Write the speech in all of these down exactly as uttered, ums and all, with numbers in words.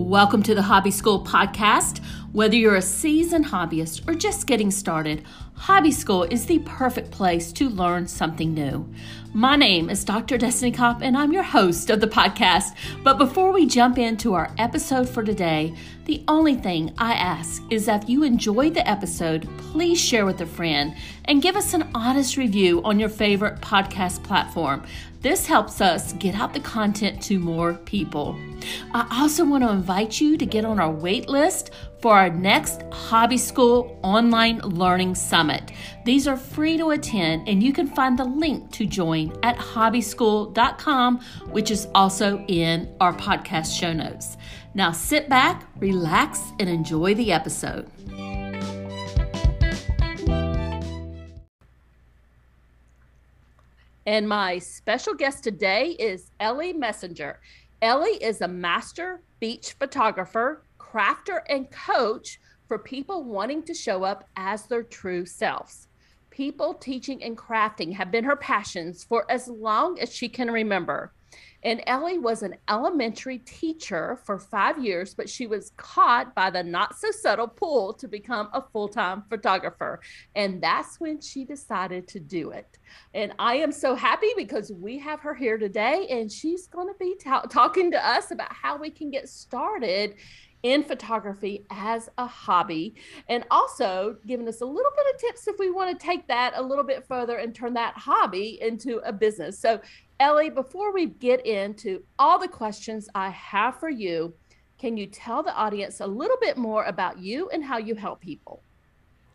Welcome to the Hobby School Podcast. Whether you're a seasoned hobbyist or just getting started, Hobby School is the perfect place to learn something new. My name is Doctor Destiny Kopp, and I'm your host of the podcast. But before we jump into our episode for today, the only thing I ask is that if you enjoyed the episode, please share with a friend and give us an honest review on your favorite podcast platform. This helps us get out the content to more people. I also want to invite you to get on our wait list for our next Hobby School Online Learning Summit. These are free to attend, and you can find the link to join at Hobby School dot com, which is also in our podcast show notes. Now sit back, relax, and enjoy the episode. And my special guest today is Elle Messenger. Elle is a master beach photographer, crafter, and coach for people wanting to show up as their true selves. People teaching and crafting have been her passions for as long as she can remember. And Elle was an elementary teacher for five years, but she was caught by the not-so-subtle pull to become a full-time photographer. And that's when she decided to do it. And I am so happy because we have her here today, and she's going to be ta- talking to us about how we can get started in photography as a hobby, and also giving us a little bit of tips if we want to take that a little bit further and turn that hobby into a business. So Elle, before we get into all the questions I have for you, can you tell the audience a little bit more about you and how you help people?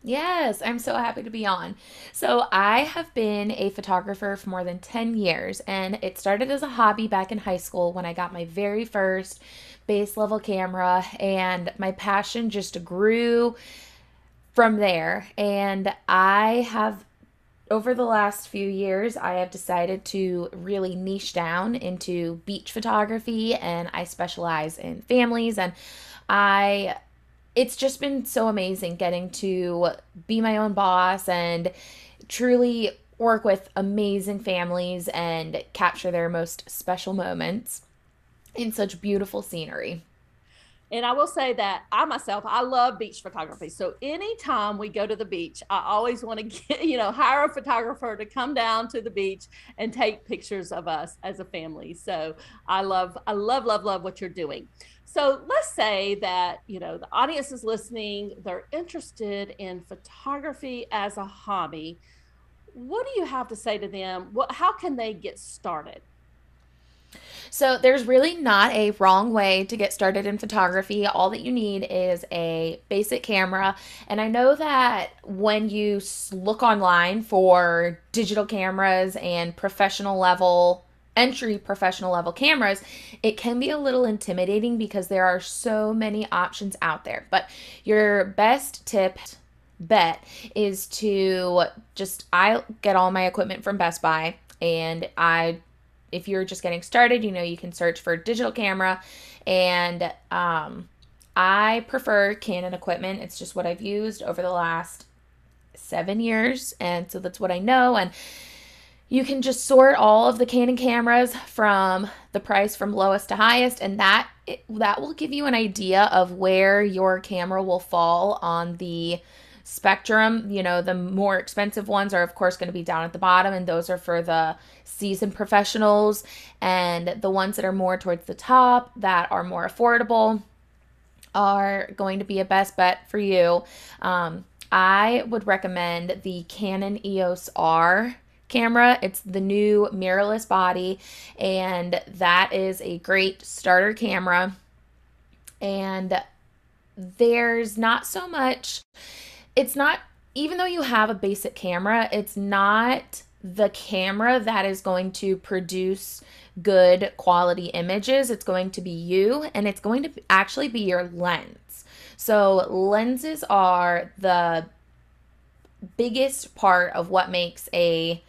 Yes, I'm so happy to be on. So I have been a photographer for more than ten years, and it started as a hobby back in high school when I got my very first base level camera, and my passion just grew from there. And I have, over the last few years, I have decided to really niche down into beach photography, and I specialize in families, and I it's just been so amazing getting to be my own boss and truly work with amazing families and capture their most special moments in such beautiful scenery. And I will say that I myself, I love beach photography. So anytime we go to the beach, I always want to get, you know, hire a photographer to come down to the beach and take pictures of us as a family. So I love, I love, love, love what you're doing. So let's say that, you know, the audience is listening, they're interested in photography as a hobby. What do you have to say to them? What, how can they get started? So there's really not a wrong way to get started in photography. All that you need is a basic camera. And I know that when you look online for digital cameras and professional level, entry professional level cameras, it can be a little intimidating because there are so many options out there. But your best tip bet is to just, I get all my equipment from Best Buy, and I if you're just getting started, you know, you can search for digital camera, and um, I prefer Canon equipment. It's just what I've used over the last seven years. And so that's what I know. And you can just sort all of the Canon cameras from the price from lowest to highest. And that, it, that will give you an idea of where your camera will fall on the spectrum. You know, the more expensive ones are of course going to be down at the bottom, and those are for the seasoned professionals, and the ones that are more towards the top that are more affordable are going to be a best bet for you. Um, I would recommend the Canon E O S R camera. It's the new mirrorless body, and that is a great starter camera. And there's not so much It's not, even though you have a basic camera, it's not the camera that is going to produce good quality images. It's going to be you, and it's going to actually be your lens. So lenses are the biggest part of what makes a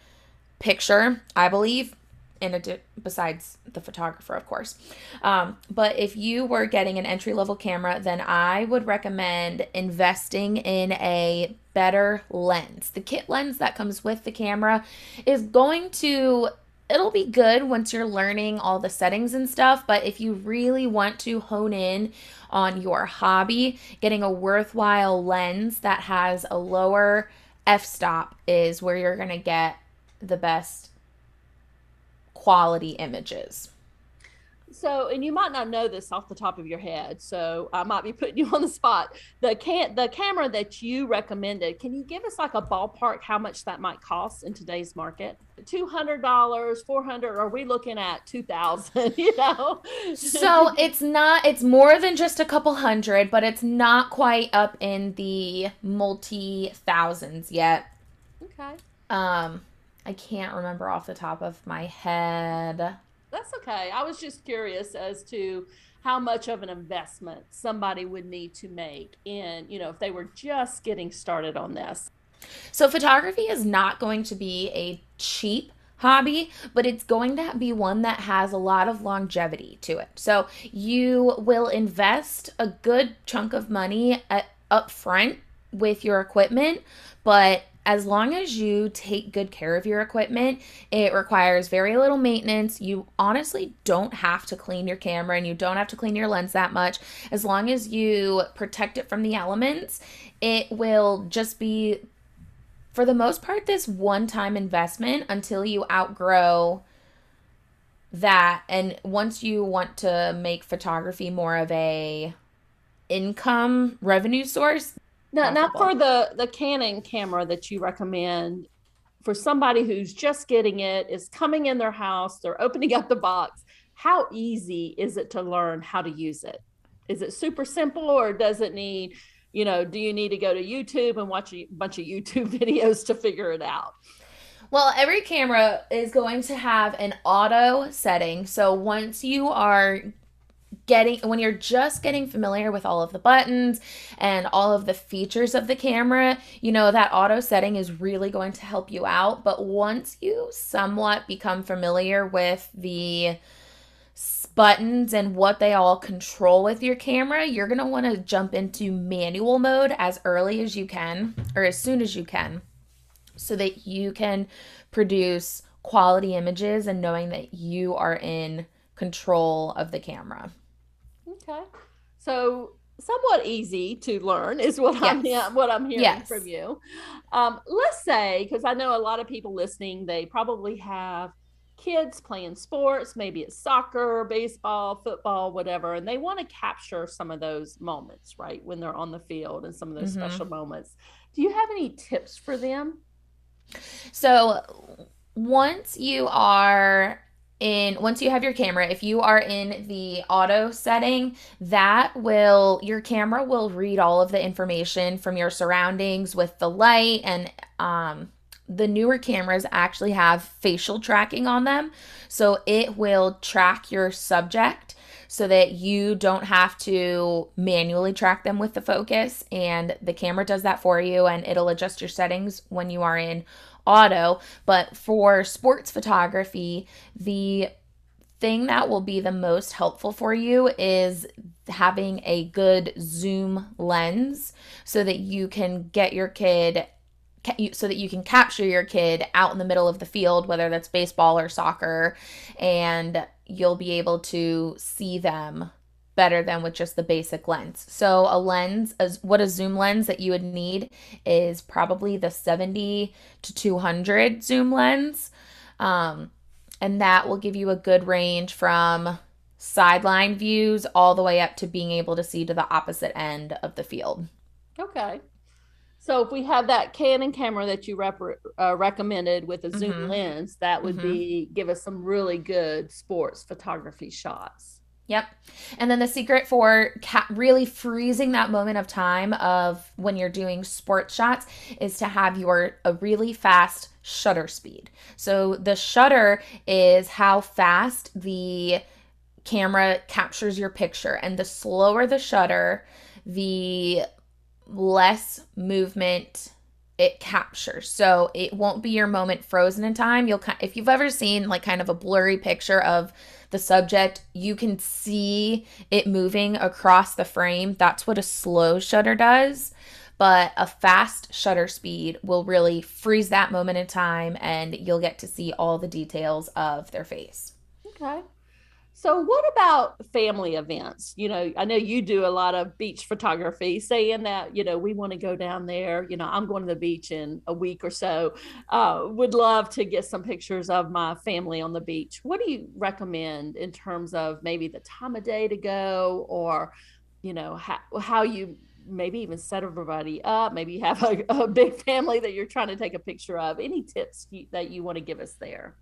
picture, I believe, in a di- besides the photographer, of course. Um, but if you were getting an entry-level camera, then I would recommend investing in a better lens. The kit lens that comes with the camera is going to it'll be good once you're learning all the settings and stuff, but if you really want to hone in on your hobby, getting a worthwhile lens that has a lower f-stop is where you're going to get the best quality images. So, and you might not know this off the top of your head, so I might be putting you on the spot. The can the camera that you recommended, can you give us like a ballpark how much that might cost in today's market? two hundred dollars, four hundred dollars, or are we looking at two thousand dollars, you know? So it's not, it's more than just a couple hundred, but it's not quite up in the multi-thousands yet. Okay. Um, I can't remember off the top of my head. That's okay. I was just curious as to how much of an investment somebody would need to make in, you know, if they were just getting started on this. So photography is not going to be a cheap hobby, but it's going to be one that has a lot of longevity to it. So you will invest a good chunk of money at, up front with your equipment, but as long as you take good care of your equipment, it requires very little maintenance. You honestly don't have to clean your camera and you don't have to clean your lens that much. As long as you protect it from the elements, it will just be, for the most part, this one-time investment until you outgrow that. And once you want to make photography more of a income revenue source, Now, now for the, the Canon camera that you recommend, for somebody who's just getting it, is coming in their house, they're opening up the box, how easy is it to learn how to use it? Is it super simple, or does it need, you know, do you need to go to YouTube and watch a bunch of YouTube videos to figure it out? Well, every camera is going to have an auto setting. So once you are getting, when you're just getting familiar with all of the buttons and all of the features of the camera, you know, that auto setting is really going to help you out. But once you somewhat become familiar with the buttons and what they all control with your camera, you're going to want to jump into manual mode as early as you can, or as soon as you can, so that you can produce quality images and knowing that you are in control of the camera. Okay. So somewhat easy to learn is what, yes, I'm, what I'm hearing, yes, from you. Um, let's say, because I know a lot of people listening, they probably have kids playing sports, maybe it's soccer, baseball, football, whatever, and they want to capture some of those moments, right, when they're on the field and some of those, mm-hmm, special moments. Do you have any tips for them? So once you are In, once you have your camera, if you are in the auto setting, that will, your camera will read all of the information from your surroundings with the light, and um, the newer cameras actually have facial tracking on them. So it will track your subject so that you don't have to manually track them with the focus, and the camera does that for you, and it'll adjust your settings when you are in auto. But for sports photography, the thing that will be the most helpful for you is having a good zoom lens so that you can get your kid, so that you can capture your kid out in the middle of the field, whether that's baseball or soccer, and you'll be able to see them better than with just the basic lens. So a lens, as what a zoom lens that you would need is probably the seventy to two hundred zoom lens. Um, and that will give you a good range from sideline views all the way up to being able to see to the opposite end of the field. Okay. So if we have that Canon camera that you rep uh, recommended with a zoom, mm-hmm, lens, that would, mm-hmm, be, give us some really good sports photography shots. Yep. And then the secret for ca really freezing that moment of time of when you're doing sports shots is to have your a really fast shutter speed. So the shutter is how fast the camera captures your picture, and the slower the shutter, the less movement it captures. So it won't be your moment frozen in time. You'll, if you've ever seen like kind of a blurry picture of the subject, you can see it moving across the frame. That's what a slow shutter does. but a fast shutter speed will really freeze that moment in time and you'll get to see all the details of their face. Okay. So what about family events? You know, I know you do a lot of beach photography, saying that, you know, we want to go down there, you know, I'm going to the beach in a week or so. Uh, would love to get some pictures of my family on the beach. What do you recommend in terms of maybe the time of day to go, or, you know, how, how you maybe even set everybody up? Maybe you have a, a big family that you're trying to take a picture of. Any tips you, that you want to give us there?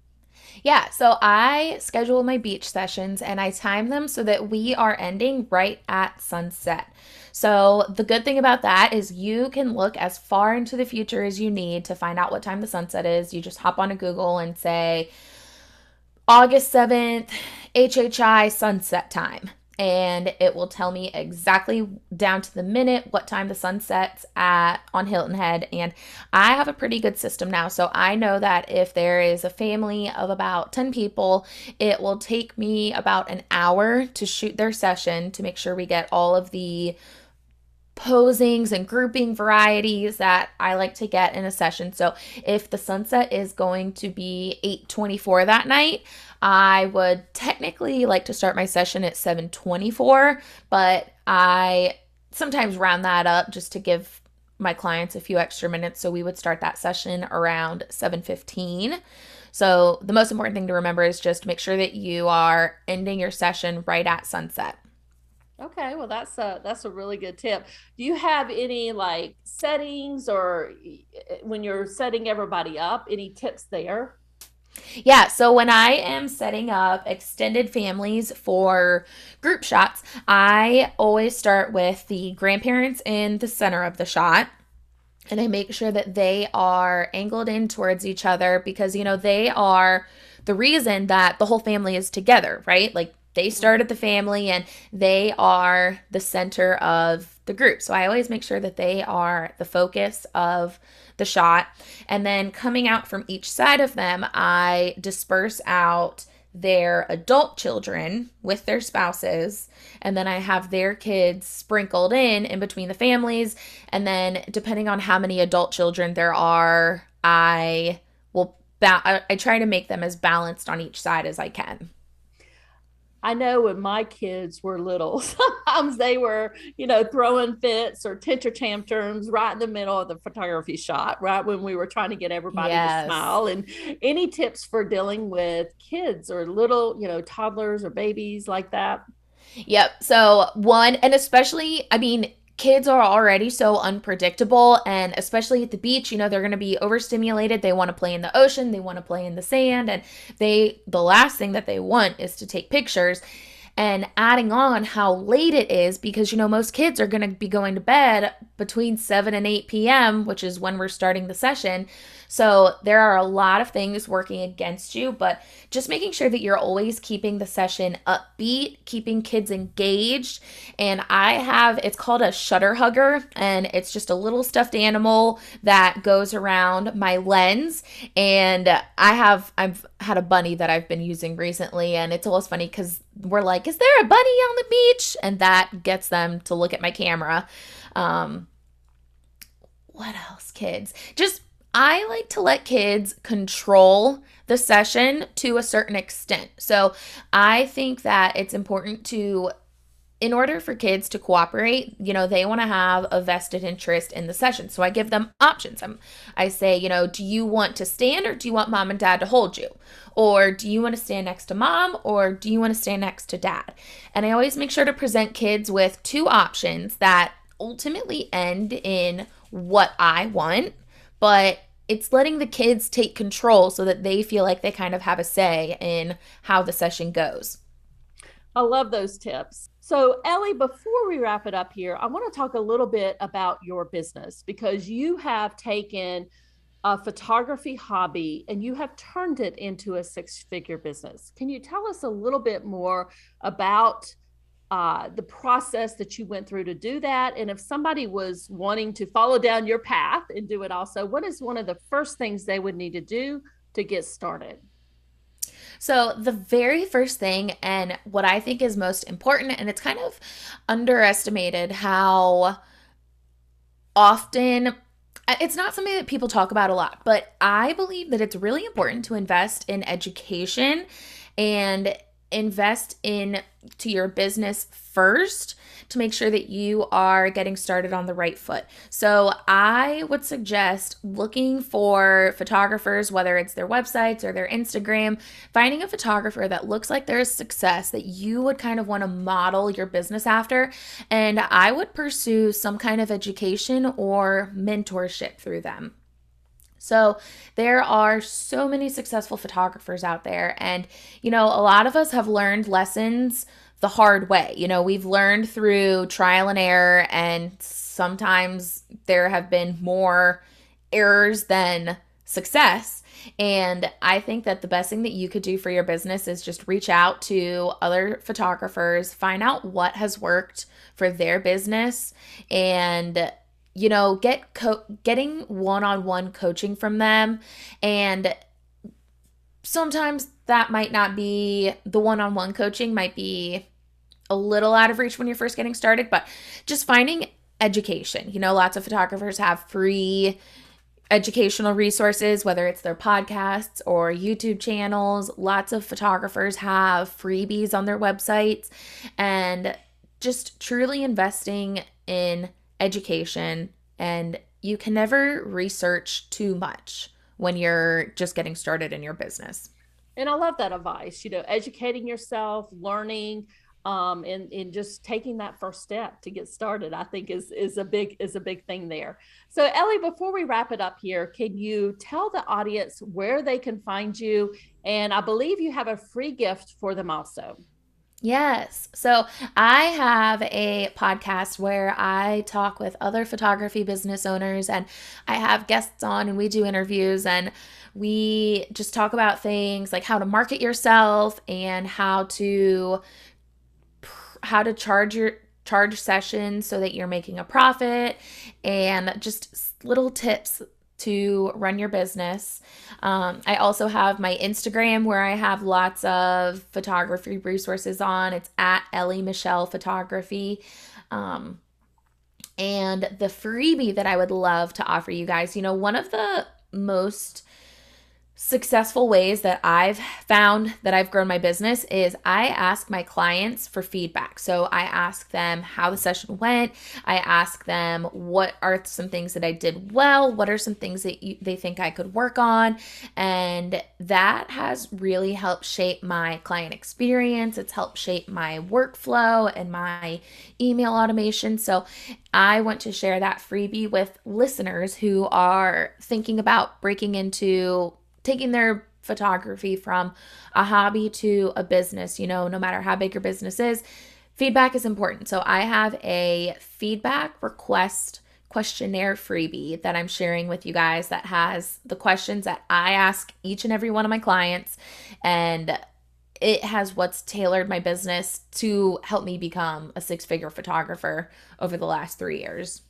Yeah, so I schedule my beach sessions and I time them so that we are ending right at sunset. So the good thing about that is you can look as far into the future as you need to find out what time the sunset is. You just hop onto Google and say August seventh, H H I sunset time. And it will tell me exactly down to the minute what time the sun sets at on Hilton Head. And I have a pretty good system now. So I know that if there is a family of about ten people, it will take me about an hour to shoot their session to make sure we get all of the posings and grouping varieties that I like to get in a session. So if the sunset is going to be eight twenty-four that night, I would technically like to start my session at seven twenty-four, but I sometimes round that up just to give my clients a few extra minutes. So we would start that session around seven fifteen. So the most important thing to remember is just make sure that you are ending your session right at sunset. Okay, well, that's a that's a really good tip. Do you have any like settings, or when you're setting everybody up, any tips there? Yeah, so when I am setting up extended families for group shots, I always start with the grandparents in the center of the shot. And I make sure that they are angled in towards each other because, you know, they are the reason that the whole family is together, right? Like, they started the family and they are the center of the group. So I always make sure that they are the focus of the shot. And then coming out from each side of them, I disperse out their adult children with their spouses. And then I have their kids sprinkled in in between the families. And then depending on how many adult children there are, I will ba- I try to make them as balanced on each side as I can. I know when my kids were little, sometimes they were, you know, throwing fits or tinter tantrums right in the middle of the photography shot, right when we were trying to get everybody yes. to smile. And any tips for dealing with kids or little, you know, toddlers or babies like that? Yep. So one, and especially, I mean, kids are already so unpredictable, and especially at the beach, you know, they're going to be overstimulated. They want to play in the ocean. They want to play in the sand. And they, the last thing that they want is to take pictures. And adding on how late it is, because, you know, most kids are going to be going to bed between seven and eight p m, which is when we're starting the session. So there are a lot of things working against you, but just making sure that you're always keeping the session upbeat, keeping kids engaged. And I have, it's called a shutter hugger, and it's just a little stuffed animal that goes around my lens. And I have, I've had a bunny that I've been using recently, and it's always funny because we're like, is there a bunny on the beach? And that gets them to look at my camera. Um, what else, kids? Just, I like to let kids control the session to a certain extent. So I think that it's important to, in order for kids to cooperate, you know, they want to have a vested interest in the session. So I give them options. I'm, I say, you know, do you want to stand, or do you want mom and dad to hold you? Or do you want to stand next to mom, or do you want to stand next to dad? And I always make sure to present kids with two options that ultimately end in what I want, but it's letting the kids take control so that they feel like they kind of have a say in how the session goes. I love those tips. So Ellie, before we wrap it up here, I want to talk a little bit about your business, because you have taken a photography hobby and you have turned it into a six-figure business. Can you tell us a little bit more about uh, the process that you went through to do that? And if somebody was wanting to follow down your path and do it also, what is one of the first things they would need to do to get started? So the very first thing, and what I think is most important, and it's kind of underestimated how often, it's not something that people talk about a lot, but I believe that it's really important to invest in education and invest in to your business first to make sure that you are getting started on the right foot. So I would suggest looking for photographers, whether it's their websites or their Instagram, finding a photographer that looks like there's success that you would kind of want to model your business after. And I would pursue some kind of education or mentorship through them. So there are so many successful photographers out there. And, you know, a lot of us have learned lessons the hard way. You know, we've learned through trial and error, and sometimes there have been more errors than success. And I think that the best thing that you could do for your business is just reach out to other photographers, find out what has worked for their business, and you know, get co- getting one-on-one coaching from them. And sometimes that might not be, the one-on-one coaching might be a little out of reach when you're first getting started, but just finding education. You know, lots of photographers have free educational resources, whether it's their podcasts or YouTube channels. Lots of photographers have freebies on their websites, and just truly investing in education. And you can never research too much when you're just getting started in your business. And I love that advice, you know, educating yourself, learning, um, and, and just taking that first step to get started, I think is, is a big, is a big thing there. So Ellie, before we wrap it up here, can you tell the audience where they can find you? And I believe you have a free gift for them also. Yes. So I have a podcast where I talk with other photography business owners, and I have guests on, and we do interviews, and we just talk about things like how to market yourself and how to, how to charge your charge sessions so that you're making a profit, and just little tips to run your business. Um, I also have my Instagram where I have lots of photography resources on. It's at Ellie Michelle Photography. Um, and the freebie that I would love to offer you guys, you know, one of the most successful ways that I've found that I've grown my business is I ask my clients for feedback. So I ask them how the session went. I ask them what are some things that I did well, what are some things that you, they think I could work on. And that has really helped shape my client experience. It's helped shape my workflow and my email automation. So I want to share that freebie with listeners who are thinking about breaking into taking their photography from a hobby to a business. You know, no matter how big your business is, feedback is important. So I have a feedback request questionnaire freebie that I'm sharing with you guys that has the questions that I ask each and every one of my clients, and it has what's tailored my business to help me become a six-figure photographer over the last three years.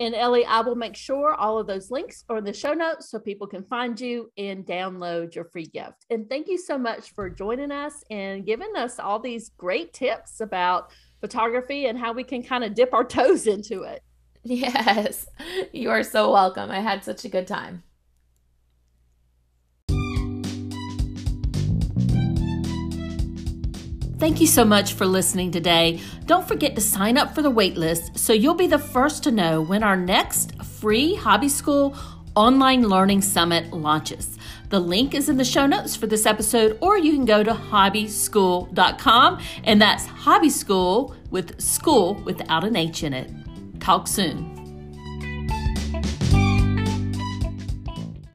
And Ellie, I will make sure all of those links are in the show notes so people can find you and download your free gift. And thank you so much for joining us and giving us all these great tips about photography and how we can kind of dip our toes into it. Yes, you are so welcome. I had such a good time. Thank you so much for listening today. Don't forget to sign up for the waitlist so you'll be the first to know when our next free Hobby School Online Learning Summit launches. The link is in the show notes for this episode, or you can go to hobby school dot com, and that's Hobby School with school without an H in it. Talk soon.